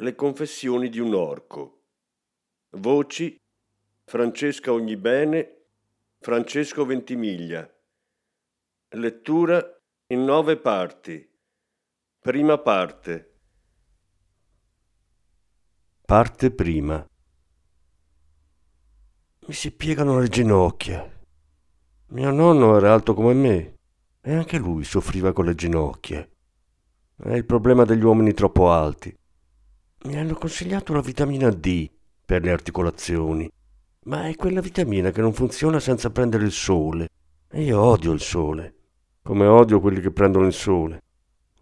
Le confessioni di un orco. Voci Francesca Ognibene, Francesco Ventimiglia. Lettura in 9 parti. Prima parte. Parte prima. Mi si piegano le ginocchia. Mio nonno era alto come me e anche lui soffriva con le ginocchia. È il problema degli uomini troppo alti. Mi hanno consigliato la vitamina D per le articolazioni, ma è quella vitamina che non funziona senza prendere il sole. E io odio il sole, come odio quelli che prendono il sole.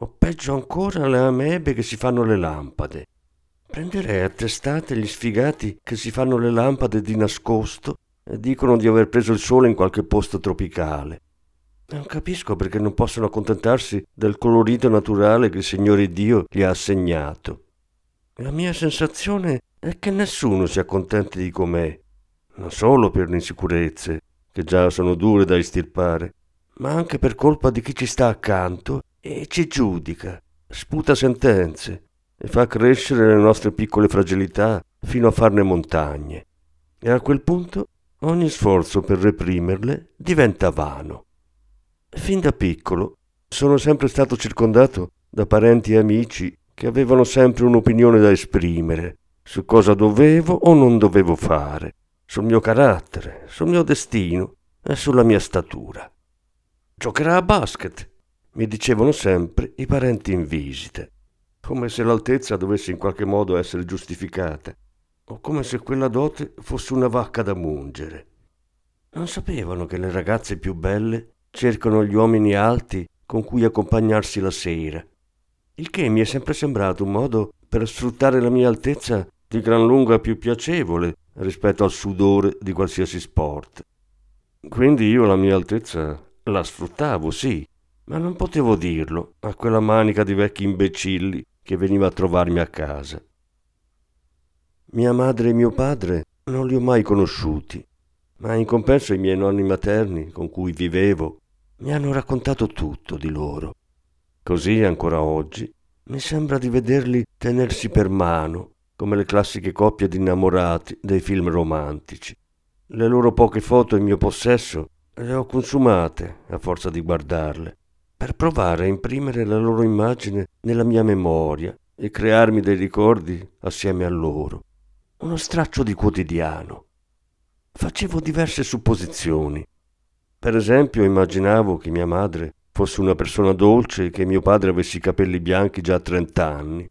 O peggio ancora le amebe che si fanno le lampade. Prenderei a testate gli sfigati che si fanno le lampade di nascosto e dicono di aver preso il sole in qualche posto tropicale. Non capisco perché non possono accontentarsi del colorito naturale che il Signore Dio gli ha assegnato. La mia sensazione è che nessuno si accontenti di com'è, non solo per le insicurezze, che già sono dure da estirpare, ma anche per colpa di chi ci sta accanto e ci giudica, sputa sentenze e fa crescere le nostre piccole fragilità fino a farne montagne. E a quel punto ogni sforzo per reprimerle diventa vano. Fin da piccolo sono sempre stato circondato da parenti e amici che avevano sempre un'opinione da esprimere su cosa dovevo o non dovevo fare, sul mio carattere, sul mio destino e sulla mia statura. Giocherà a basket, mi dicevano sempre i parenti in visita, come se l'altezza dovesse in qualche modo essere giustificata, o come se quella dote fosse una vacca da mungere. Non sapevano che le ragazze più belle cercano gli uomini alti con cui accompagnarsi la sera, il che mi è sempre sembrato un modo per sfruttare la mia altezza di gran lunga più piacevole rispetto al sudore di qualsiasi sport. Quindi io la mia altezza la sfruttavo, sì, ma non potevo dirlo a quella manica di vecchi imbecilli che veniva a trovarmi a casa. Mia madre e mio padre non li ho mai conosciuti, ma in compenso i miei nonni materni con cui vivevo mi hanno raccontato tutto di loro. Così ancora oggi mi sembra di vederli tenersi per mano come le classiche coppie di innamorati dei film romantici. Le loro poche foto in mio possesso le ho consumate a forza di guardarle, per provare a imprimere la loro immagine nella mia memoria e crearmi dei ricordi assieme a loro. Uno straccio di quotidiano. Facevo diverse supposizioni. Per esempio, immaginavo che mia madre fosse una persona dolce e che mio padre avesse i capelli bianchi già a 30 anni,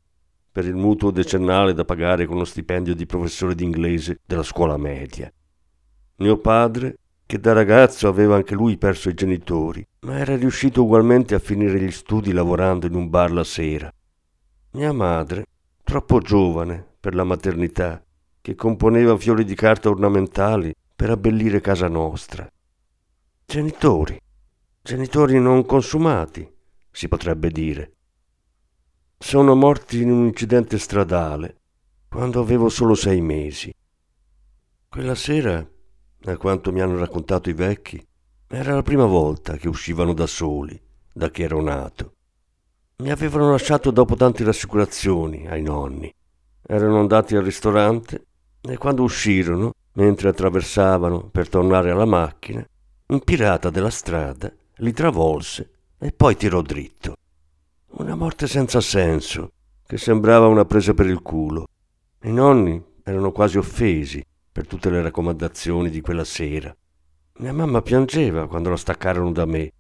per il mutuo decennale da pagare con lo stipendio di professore d'inglese della scuola media. Mio padre, che da ragazzo aveva anche lui perso i genitori, ma era riuscito ugualmente a finire gli studi lavorando in un bar la sera. Mia madre, troppo giovane per la maternità, che componeva fiori di carta ornamentali per abbellire casa nostra. Genitori non consumati, si potrebbe dire. Sono morti in un incidente stradale, quando avevo solo 6 mesi. Quella sera, a quanto mi hanno raccontato i vecchi, era la prima volta che uscivano da soli, da che ero nato. Mi avevano lasciato dopo tante rassicurazioni ai nonni. Erano andati al ristorante e quando uscirono, mentre attraversavano per tornare alla macchina, un pirata della strada li travolse e poi tirò dritto. Una morte senza senso, che sembrava una presa per il culo. I nonni erano quasi offesi per tutte le raccomandazioni di quella sera. Mia mamma piangeva quando la staccarono da me.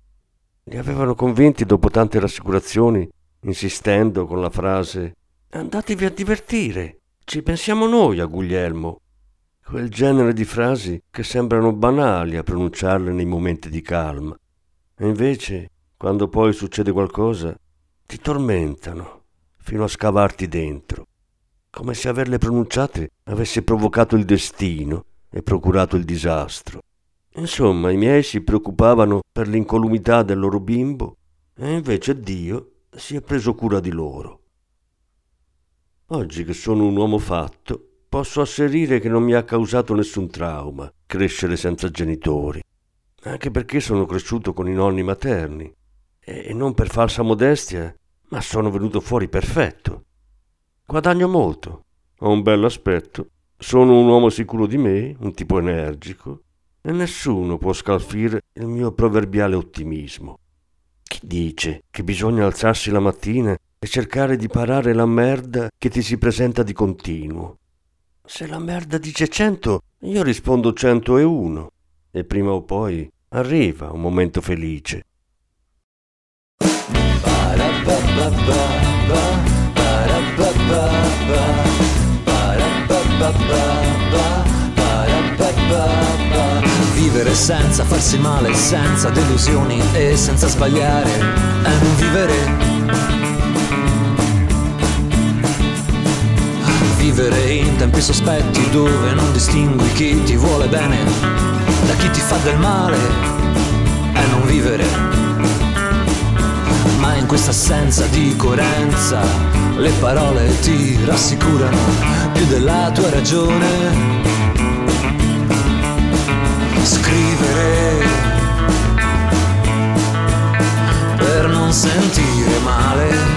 Li avevano convinti dopo tante rassicurazioni, insistendo con la frase «Andatevi a divertire, ci pensiamo noi a Guglielmo». Quel genere di frasi che sembrano banali a pronunciarle nei momenti di calma. E invece, quando poi succede qualcosa, ti tormentano fino a scavarti dentro. come se averle pronunciate avesse provocato il destino e procurato il disastro. Insomma, i miei si preoccupavano per l'incolumità del loro bimbo e invece Dio si è preso cura di loro. Oggi che sono un uomo fatto, posso asserire che non mi ha causato nessun trauma crescere senza genitori, anche perché sono cresciuto con i nonni materni e non per falsa modestia, ma sono venuto fuori perfetto. Guadagno molto, ho un bel aspetto, sono un uomo sicuro di me, un tipo energico, e nessuno può scalfire il mio proverbiale ottimismo. Chi dice che bisogna alzarsi la mattina e cercare di parare la merda che ti si presenta di continuo? Se la merda dice 100, io rispondo 101, e prima o poi arriva un momento felice. Vivere senza farsi male, senza delusioni e senza sbagliare è non vivere. Vivere in tempi sospetti dove non distingui chi ti vuole bene da chi ti fa del male è non vivere. Ma in questa assenza di coerenza le parole ti rassicurano più della tua ragione. Scrivere per non sentire male.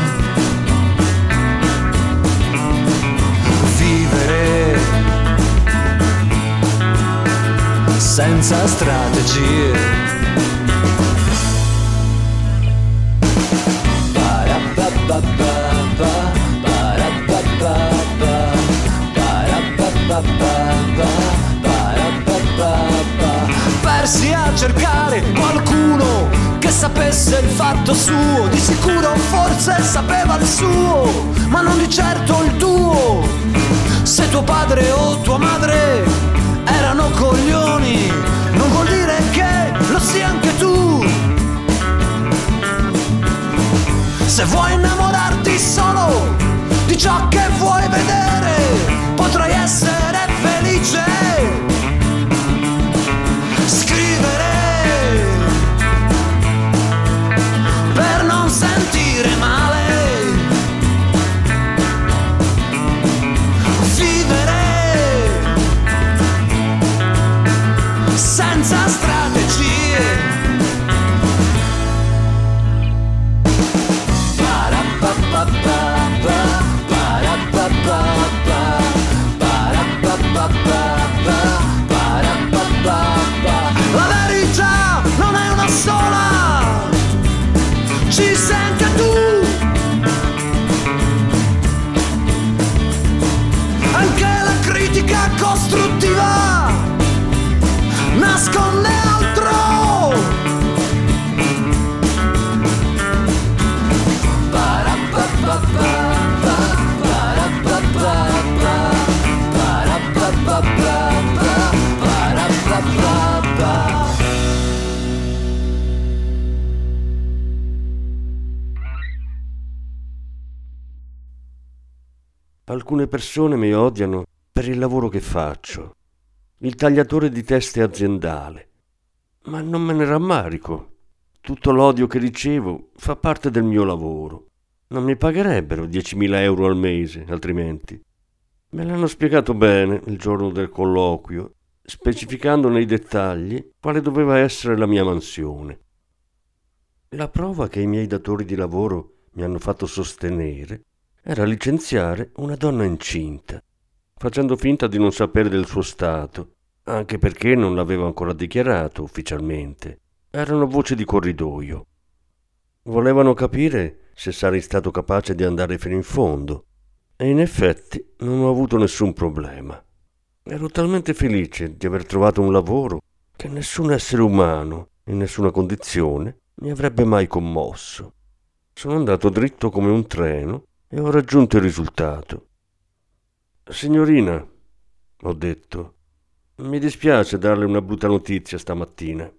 Senza strategie. Persi a cercare qualcuno che sapesse il fatto suo, di sicuro forse sapeva il suo, ma non di certo il tuo. Se tuo padre o tua madre erano coglioni, non vuol dire che lo sia anche tu. Se vuoi innamorarti solo di ciò che vuoi vedere, potrai essere felice. Scrivere per non sentire male. Senza strategie. La verità non è una sola, ci sei anche tu. Anche la critica costruttiva nasconde altro. Alcune persone mi odiano per il lavoro che faccio, il tagliatore di teste aziendale, ma non me ne rammarico. Tutto l'odio che ricevo fa parte del mio lavoro. Non mi pagherebbero 10.000 euro al mese, altrimenti. Me l'hanno spiegato bene il giorno del colloquio, specificando nei dettagli quale doveva essere la mia mansione. La prova che i miei datori di lavoro mi hanno fatto sostenere era licenziare una donna incinta, facendo finta di non sapere del suo stato, anche perché non l'aveva ancora dichiarato ufficialmente. Erano voci di corridoio. Volevano capire se sarei stato capace di andare fino in fondo, e in effetti non ho avuto nessun problema. Ero talmente felice di aver trovato un lavoro che nessun essere umano, in nessuna condizione, mi avrebbe mai commosso. Sono andato dritto come un treno e ho raggiunto il risultato. «Signorina», ho detto, «mi dispiace darle una brutta notizia stamattina».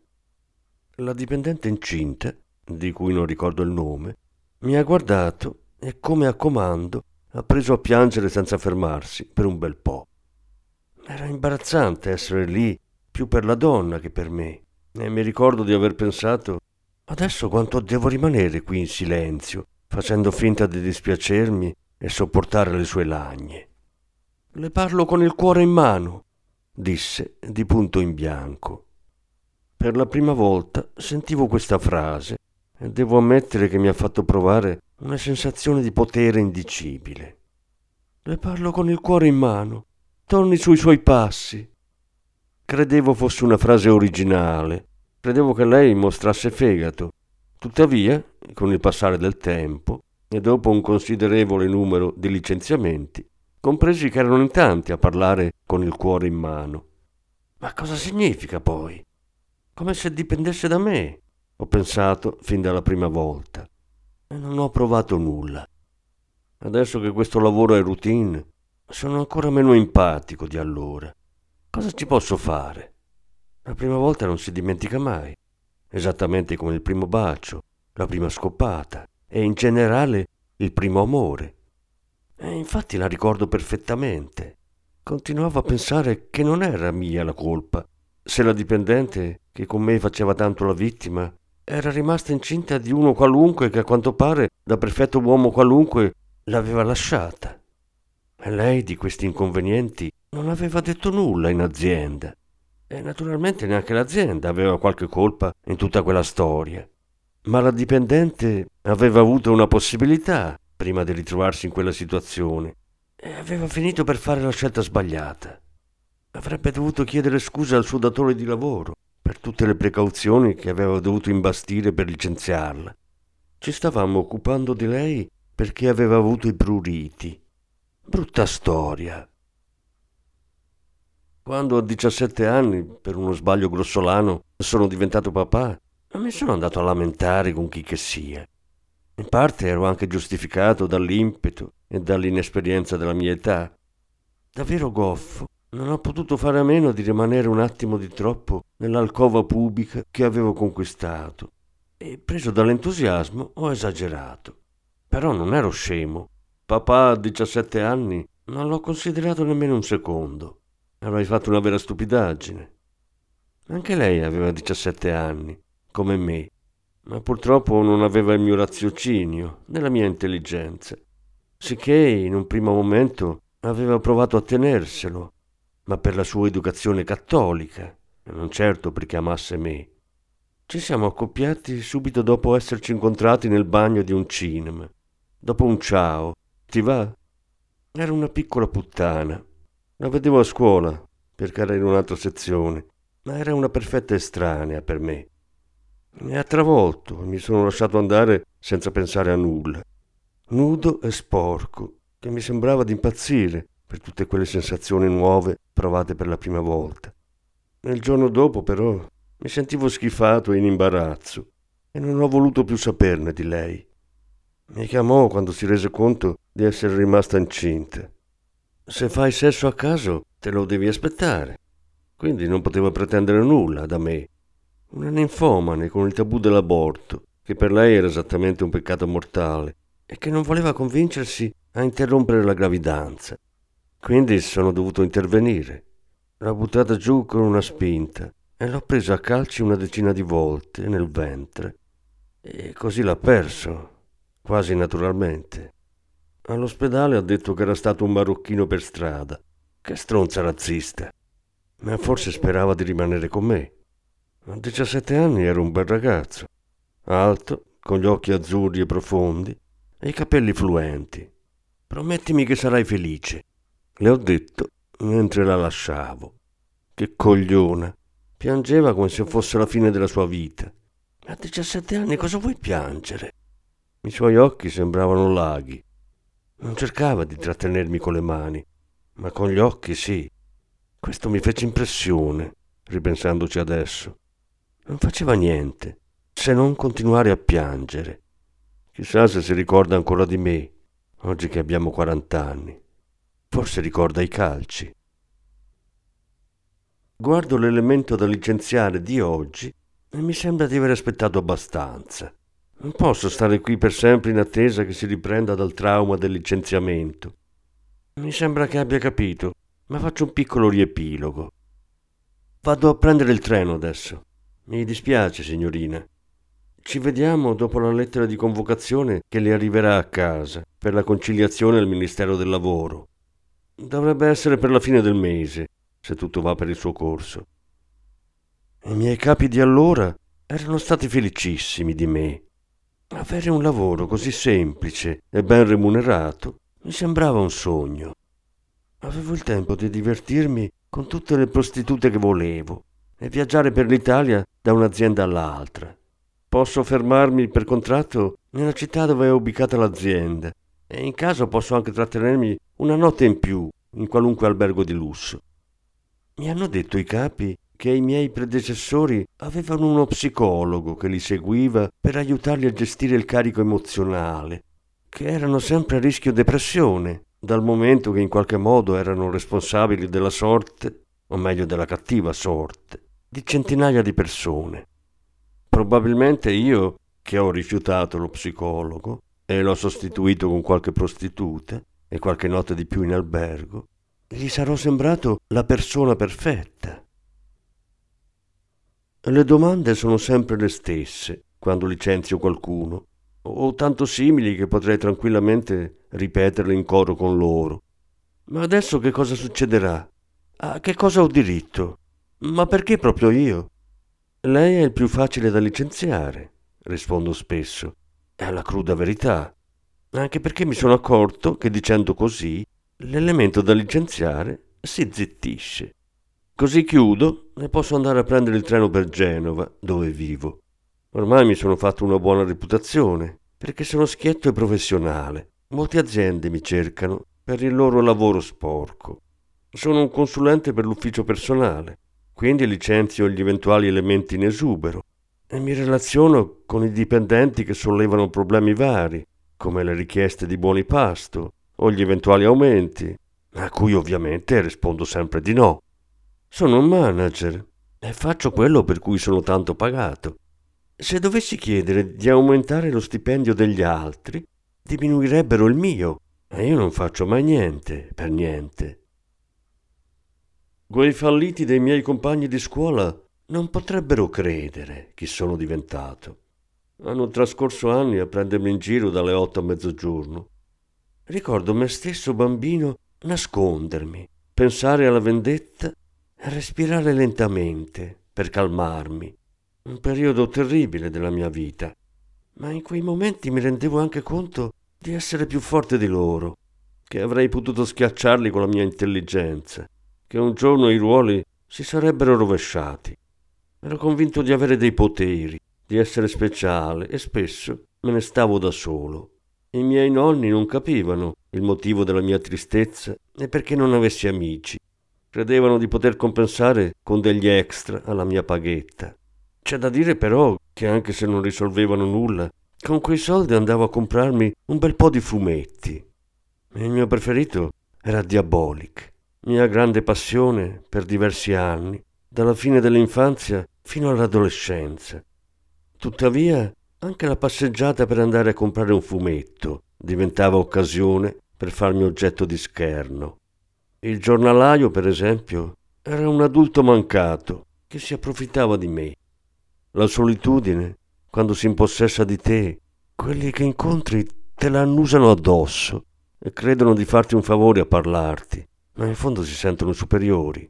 La dipendente incinta, di cui non ricordo il nome, mi ha guardato e come a comando ha preso a piangere senza fermarsi per un bel po'. Era imbarazzante essere lì, più per la donna che per me, e mi ricordo di aver pensato: adesso quanto devo rimanere qui in silenzio, facendo finta di dispiacermi e sopportare le sue lagne. «Le parlo con il cuore in mano», disse di punto in bianco. Per la prima volta sentivo questa frase e devo ammettere che mi ha fatto provare una sensazione di potere indicibile. «Le parlo con il cuore in mano, torni sui suoi passi». Credevo fosse una frase originale, credevo che lei mostrasse fegato. Tuttavia, con il passare del tempo e dopo un considerevole numero di licenziamenti, compresi che erano in tanti a parlare con il cuore in mano. Ma cosa significa poi? Come se dipendesse da me, ho pensato fin dalla prima volta, e non ho provato nulla. Adesso che questo lavoro è routine, sono ancora meno empatico di allora. Cosa ci posso fare? La prima volta non si dimentica mai, esattamente come il primo bacio, la prima scoppata e in generale il primo amore. E infatti la ricordo perfettamente. Continuavo a pensare che non era mia la colpa, se la dipendente, che con me faceva tanto la vittima, era rimasta incinta di uno qualunque che a quanto pare, da perfetto uomo qualunque, l'aveva lasciata. E lei di questi inconvenienti non aveva detto nulla in azienda. E naturalmente neanche l'azienda aveva qualche colpa in tutta quella storia. Ma la dipendente aveva avuto una possibilità prima di ritrovarsi in quella situazione e aveva finito per fare la scelta sbagliata. Avrebbe dovuto chiedere scusa al suo datore di lavoro per tutte le precauzioni che aveva dovuto imbastire per licenziarla. Ci stavamo occupando di lei perché aveva avuto i pruriti. Brutta storia. Quando a 17 anni, per uno sbaglio grossolano, sono diventato papà, non mi sono andato a lamentare con chi che sia. In parte ero anche giustificato dall'impeto e dall'inesperienza della mia età. Davvero goffo, non ho potuto fare a meno di rimanere un attimo di troppo nell'alcova pubica che avevo conquistato e, preso dall'entusiasmo, ho esagerato. Però non ero scemo. Papà a 17 anni non l'ho considerato nemmeno un secondo. Avrei fatto una vera stupidaggine. Anche lei aveva 17 anni, come me. Ma purtroppo non aveva il mio raziocinio né la mia intelligenza, sicché in un primo momento aveva provato a tenerselo, ma per la sua educazione cattolica, e non certo perché amasse me. Ci siamo accoppiati subito dopo esserci incontrati nel bagno di un cinema. Dopo un ciao, ti va? Era una piccola puttana. La vedevo a scuola, perché era in un'altra sezione, ma era una perfetta estranea per me. Mi ha travolto e mi sono lasciato andare senza pensare a nulla, nudo e sporco, che mi sembrava di impazzire per tutte quelle sensazioni nuove provate per la prima volta. Nel giorno dopo, però, mi sentivo schifato e in imbarazzo e non ho voluto più saperne di lei. Mi chiamò quando si rese conto di essere rimasta incinta. Se fai sesso a caso, te lo devi aspettare. Quindi non poteva pretendere nulla da me. Una ninfomane con il tabù dell'aborto, che per lei era esattamente un peccato mortale e che non voleva convincersi a interrompere la gravidanza. Quindi sono dovuto intervenire. L'ho buttata giù con una spinta e l'ho presa a calci una decina di volte nel ventre. E così l'ha perso, quasi naturalmente. All'ospedale ha detto che era stato un marocchino per strada. Che stronza razzista. Ma forse sperava di rimanere con me. A 17 anni ero un bel ragazzo, alto, con gli occhi azzurri e profondi e i capelli fluenti. «Promettimi che sarai felice», le ho detto mentre la lasciavo. Che cogliona, piangeva come se fosse la fine della sua vita. A 17 anni cosa vuoi piangere? I suoi occhi sembravano laghi. Non cercava di trattenermi con le mani, ma con gli occhi sì. Questo mi fece impressione, ripensandoci adesso. Non faceva niente, se non continuare a piangere. Chissà se si ricorda ancora di me, oggi che abbiamo 40 anni. Forse ricorda i calci. Guardo l'elemento da licenziare di oggi e mi sembra di aver aspettato abbastanza. Non posso stare qui per sempre in attesa che si riprenda dal trauma del licenziamento. Mi sembra che abbia capito, ma faccio un piccolo riepilogo. Vado a prendere il treno adesso. Mi dispiace, signorina. Ci vediamo dopo la lettera di convocazione che le arriverà a casa per la conciliazione al Ministero del Lavoro. Dovrebbe essere per la fine del mese, se tutto va per il suo corso. I miei capi di allora erano stati felicissimi di me. Avere un lavoro così semplice e ben remunerato mi sembrava un sogno. Avevo il tempo di divertirmi con tutte le prostitute che volevo e viaggiare per l'Italia da un'azienda all'altra. Posso fermarmi per contratto nella città dove è ubicata l'azienda e in caso posso anche trattenermi una notte in più in qualunque albergo di lusso. Mi hanno detto i capi che i miei predecessori avevano uno psicologo che li seguiva per aiutarli a gestire il carico emozionale, che erano sempre a rischio depressione, dal momento che in qualche modo erano responsabili della sorte, o meglio della cattiva sorte, di centinaia di persone. Probabilmente io, che ho rifiutato lo psicologo e l'ho sostituito con qualche prostituta e qualche notte di più in albergo, gli sarò sembrato la persona perfetta. Le domande sono sempre le stesse quando licenzio qualcuno, o tanto simili che potrei tranquillamente ripeterle in coro con loro. Ma adesso che cosa succederà? A che cosa ho diritto? Ma perché proprio io? Lei è il più facile da licenziare, rispondo spesso. È la cruda verità. Anche perché mi sono accorto che dicendo così l'elemento da licenziare si zittisce. Così chiudo e posso andare a prendere il treno per Genova, dove vivo. Ormai mi sono fatto una buona reputazione, perché sono schietto e professionale. Molte aziende mi cercano per il loro lavoro sporco. Sono un consulente per l'ufficio personale, quindi licenzio gli eventuali elementi in esubero e mi relaziono con i dipendenti che sollevano problemi vari, come le richieste di buoni pasto o gli eventuali aumenti, a cui ovviamente rispondo sempre di no. Sono un manager e faccio quello per cui sono tanto pagato. Se dovessi chiedere di aumentare lo stipendio degli altri, diminuirebbero il mio e io non faccio mai niente, per niente. Quei falliti dei miei compagni di scuola non potrebbero credere chi sono diventato. Hanno trascorso anni a prendermi in giro dalle 8 a mezzogiorno. Ricordo me stesso bambino nascondermi, pensare alla vendetta, respirare lentamente per calmarmi. Un periodo terribile della mia vita, ma in quei momenti mi rendevo anche conto di essere più forte di loro, che avrei potuto schiacciarli con la mia intelligenza, che un giorno i ruoli si sarebbero rovesciati. Ero convinto di avere dei poteri, di essere speciale e spesso me ne stavo da solo. I miei nonni non capivano il motivo della mia tristezza e perché non avessi amici. Credevano di poter compensare con degli extra alla mia paghetta. C'è da dire però che anche se non risolvevano nulla, con quei soldi andavo a comprarmi un bel po' di fumetti. Il mio preferito era Diabolik, mia grande passione per diversi anni, dalla fine dell'infanzia fino all'adolescenza. Tuttavia, anche la passeggiata per andare a comprare un fumetto diventava occasione per farmi oggetto di scherno. Il giornalaio, per esempio, era un adulto mancato che si approfittava di me. La solitudine, quando si impossessa di te, quelli che incontri te la annusano addosso e credono di farti un favore a parlarti, ma in fondo si sentono superiori.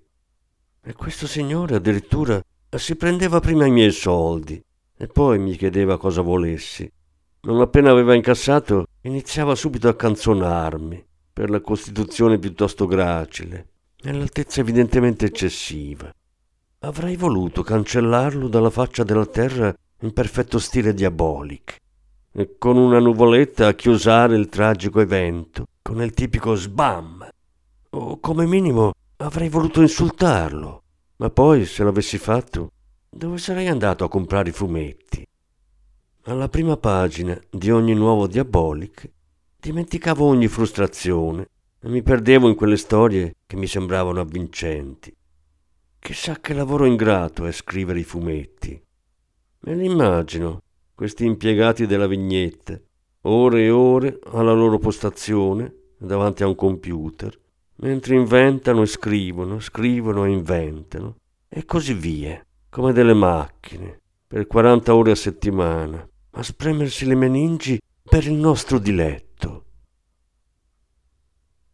E questo signore addirittura si prendeva prima i miei soldi e poi mi chiedeva cosa volessi. Non appena aveva incassato, iniziava subito a canzonarmi per la costituzione piuttosto gracile e l'altezza evidentemente eccessiva. Avrei voluto cancellarlo dalla faccia della terra in perfetto stile Diabolik e con una nuvoletta a chiosare il tragico evento con il tipico sbam, o come minimo avrei voluto insultarlo, ma poi, se l'avessi fatto, dove sarei andato a comprare i fumetti? Alla prima pagina di ogni nuovo Diabolik dimenticavo ogni frustrazione e mi perdevo in quelle storie che mi sembravano avvincenti. Chissà che lavoro ingrato è scrivere i fumetti. Me li immagino, questi impiegati della vignetta, ore e ore alla loro postazione davanti a un computer, mentre inventano e scrivono, scrivono e inventano, e così via, come delle macchine, per 40 ore a settimana, a spremersi le meningi per il nostro diletto.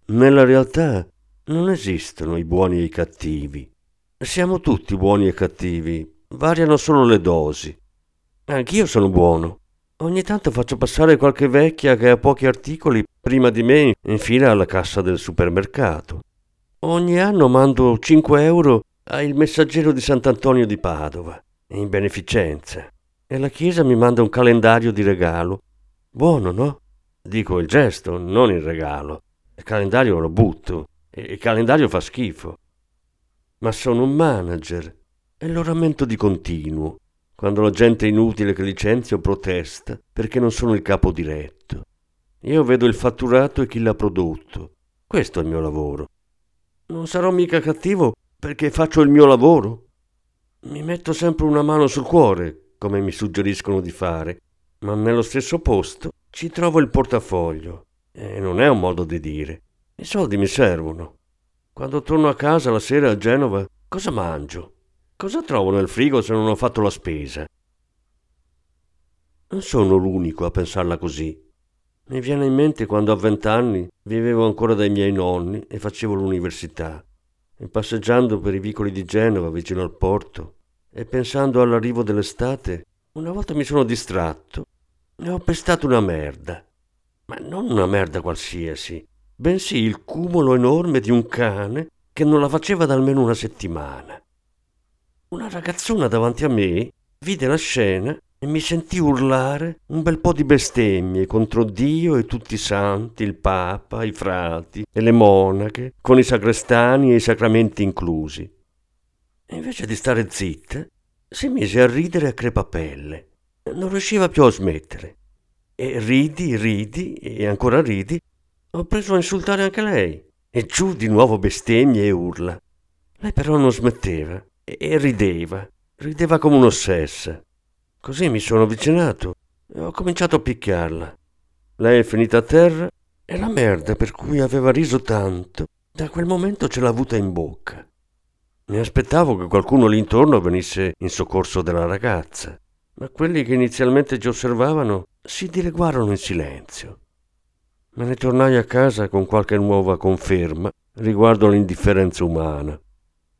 Nella realtà non esistono i buoni e i cattivi. Siamo tutti buoni e cattivi, variano solo le dosi. Anch'io sono buono. Ogni tanto faccio passare qualche vecchia che ha pochi articoli prima di me in fila alla cassa del supermercato. Ogni anno mando 5 euro al Messaggero di Sant'Antonio di Padova, in beneficenza, e la chiesa mi manda un calendario di regalo. Buono, no? Dico il gesto, non il regalo. Il calendario lo butto, il calendario fa schifo. Ma sono un manager e lo rammento di continuo, quando la gente inutile che licenzio protesta perché non sono il capo diretto. Io vedo il fatturato e chi l'ha prodotto. Questo è il mio lavoro. Non sarò mica cattivo perché faccio il mio lavoro. Mi metto sempre una mano sul cuore, come mi suggeriscono di fare, ma nello stesso posto ci trovo il portafoglio. E non è un modo di dire. I soldi mi servono. Quando torno a casa la sera a Genova, cosa mangio? Cosa trovo nel frigo se non ho fatto la spesa? Non sono l'unico a pensarla così. Mi viene in mente quando a 20 anni vivevo ancora dai miei nonni e facevo l'università. E passeggiando per i vicoli di Genova vicino al porto e pensando all'arrivo dell'estate, una volta mi sono distratto e ho pestato una merda. Ma non una merda qualsiasi, bensì il cumulo enorme di un cane che non la faceva da almeno una settimana. Una ragazzona davanti a me vide la scena e mi sentì urlare un bel po' di bestemmie contro Dio e tutti i santi, il Papa, i frati e le monache, con i sacrestani e i sacramenti inclusi. E invece di stare zitta, si mise a ridere a crepapelle. Non riusciva più a smettere. E ridi, e ancora ridi, ho preso a insultare anche lei. E giù di nuovo bestemmie e urla. Lei però non smetteva e rideva come un'ossessa. Così mi sono avvicinato e ho cominciato a picchiarla. Lei è finita a terra e la merda per cui aveva riso tanto, da quel momento ce l'ha avuta in bocca. Mi aspettavo che qualcuno lì intorno venisse in soccorso della ragazza, ma quelli che inizialmente ci osservavano si dileguarono in silenzio. Me ne tornai a casa con qualche nuova conferma riguardo all'indifferenza umana.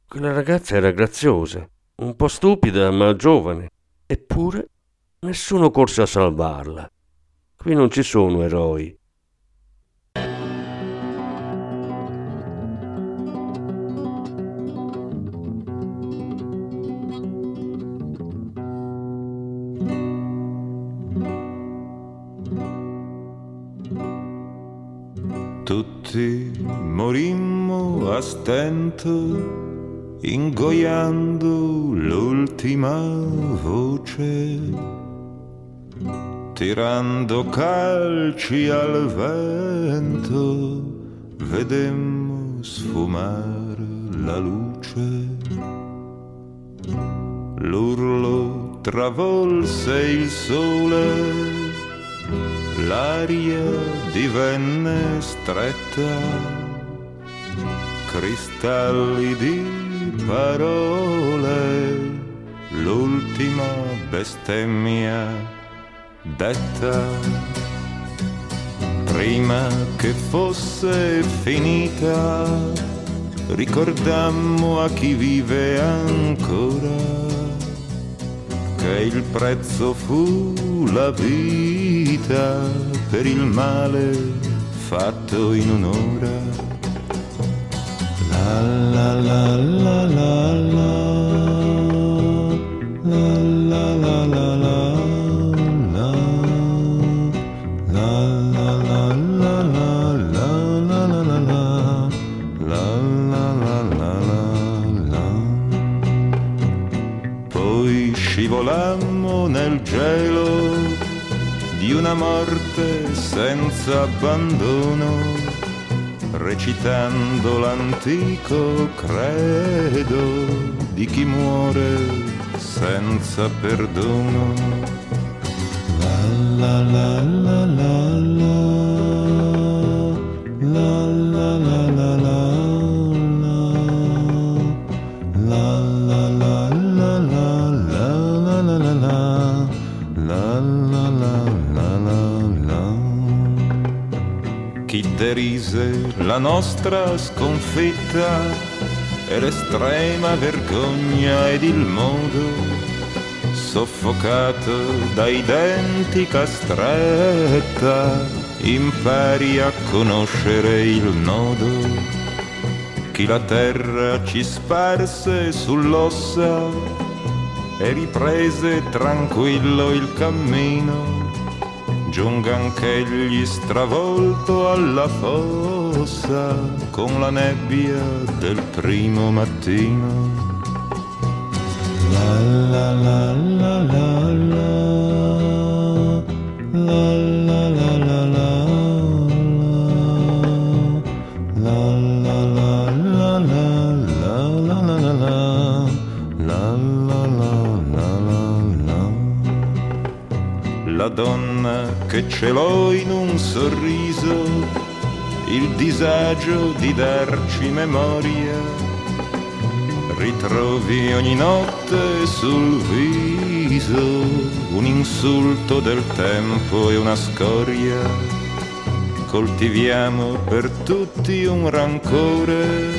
Quella ragazza era graziosa, un po' stupida ma giovane, eppure nessuno corse a salvarla. Qui non ci sono eroi. Tutti morimmo a stento, ingoiando l'ultima voce, tirando calci al vento, vedemmo sfumare la luce. L'urlo travolse il sole, l'aria divenne stretta, cristalli di parole, l'ultima bestemmia detta. Prima che fosse finita, ricordammo a chi vive ancora che il prezzo fu la vita per il male fatto in un'ora. La la la la la la la la la la. Volammo nel gelo di una morte senza abbandono, recitando l'antico credo di chi muore senza perdono. Derise la nostra sconfitta e l'estrema vergogna ed il modo soffocato da identica stretta impari a conoscere il nodo. Chi la terra ci sparse sull'ossa e riprese tranquillo il cammino, giunga anch'egli stravolto alla fossa con la nebbia del primo mattino. La la la la la la la la la la. La donna che celò in un sorriso il disagio di darci memoria, ritrovi ogni notte sul viso un insulto del tempo e una scoria. Coltiviamo per tutti un rancore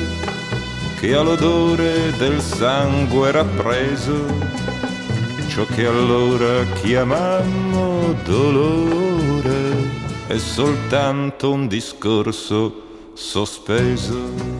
che all'odore del sangue era preso, ciò che allora chiamammo dolore è soltanto un discorso sospeso.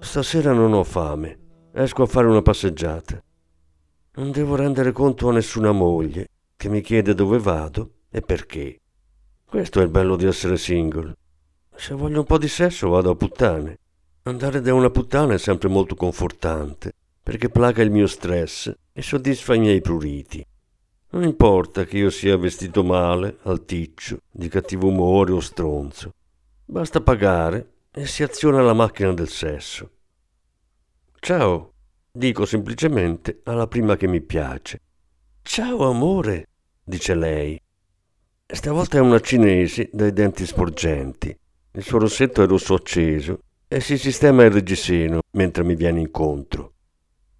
Stasera non ho fame, esco a fare una passeggiata. Non devo rendere conto a nessuna moglie che mi chiede dove vado e perché. Questo è il bello di essere single. Se voglio un po' di sesso vado a puttane. Andare da una puttana è sempre molto confortante perché placa il mio stress e soddisfa i miei pruriti. Non importa che io sia vestito male, alticcio, di cattivo umore o stronzo. Basta pagare e si aziona la macchina del sesso. Ciao, dico semplicemente alla prima che mi piace. Ciao amore, dice lei. Stavolta è una cinese dai denti sporgenti. Il suo rossetto è rosso acceso e si sistema il reggiseno mentre mi viene incontro.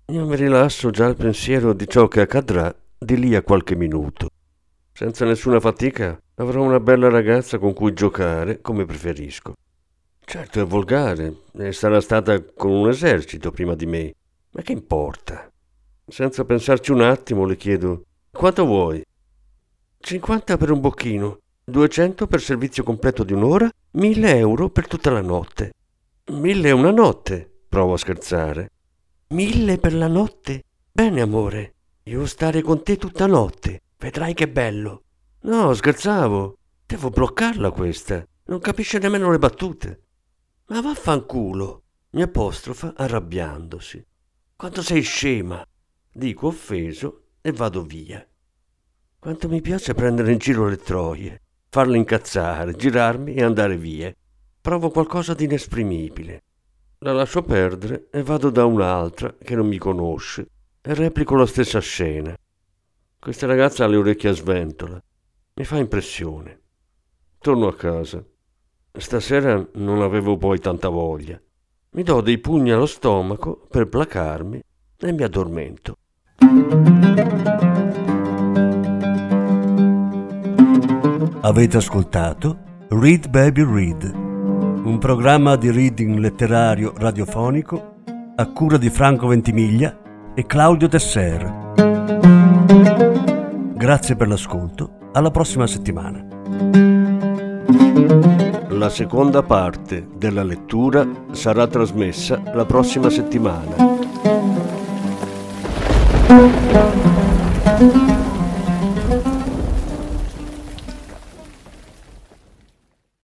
Io mi rilasso già al pensiero di ciò che accadrà di lì a qualche minuto. Senza nessuna fatica avrò una bella ragazza con cui giocare come preferisco. Certo è volgare e sarà stata con un esercito prima di me, ma che importa? Senza pensarci un attimo le chiedo: quanto vuoi? 50 per un bocchino, 200 per servizio completo di un'ora, 1.000 euro per tutta la notte. 1.000 e una notte, provo a scherzare. 1.000 per la notte? Bene amore, io stare con te tutta notte, vedrai che bello. No, scherzavo, devo bloccarla questa, non capisce nemmeno le battute. Ma vaffanculo, mi apostrofa arrabbiandosi. Quanto sei scema, dico offeso e vado via. Quanto mi piace prendere in giro le troie, farle incazzare, girarmi e andare via. Provo qualcosa di inesprimibile. La lascio perdere e vado da un'altra che non mi conosce e replico la stessa scena. Questa ragazza ha le orecchie a sventola, mi fa impressione. Torno a casa. Stasera non avevo poi tanta voglia. Mi do dei pugni allo stomaco per placarmi e mi addormento. Avete ascoltato Read Baby Read, un programma di reading letterario radiofonico a cura di Franco Ventimiglia e Claudio Tesser. Grazie per l'ascolto, alla prossima settimana. La seconda parte della lettura sarà trasmessa la prossima settimana.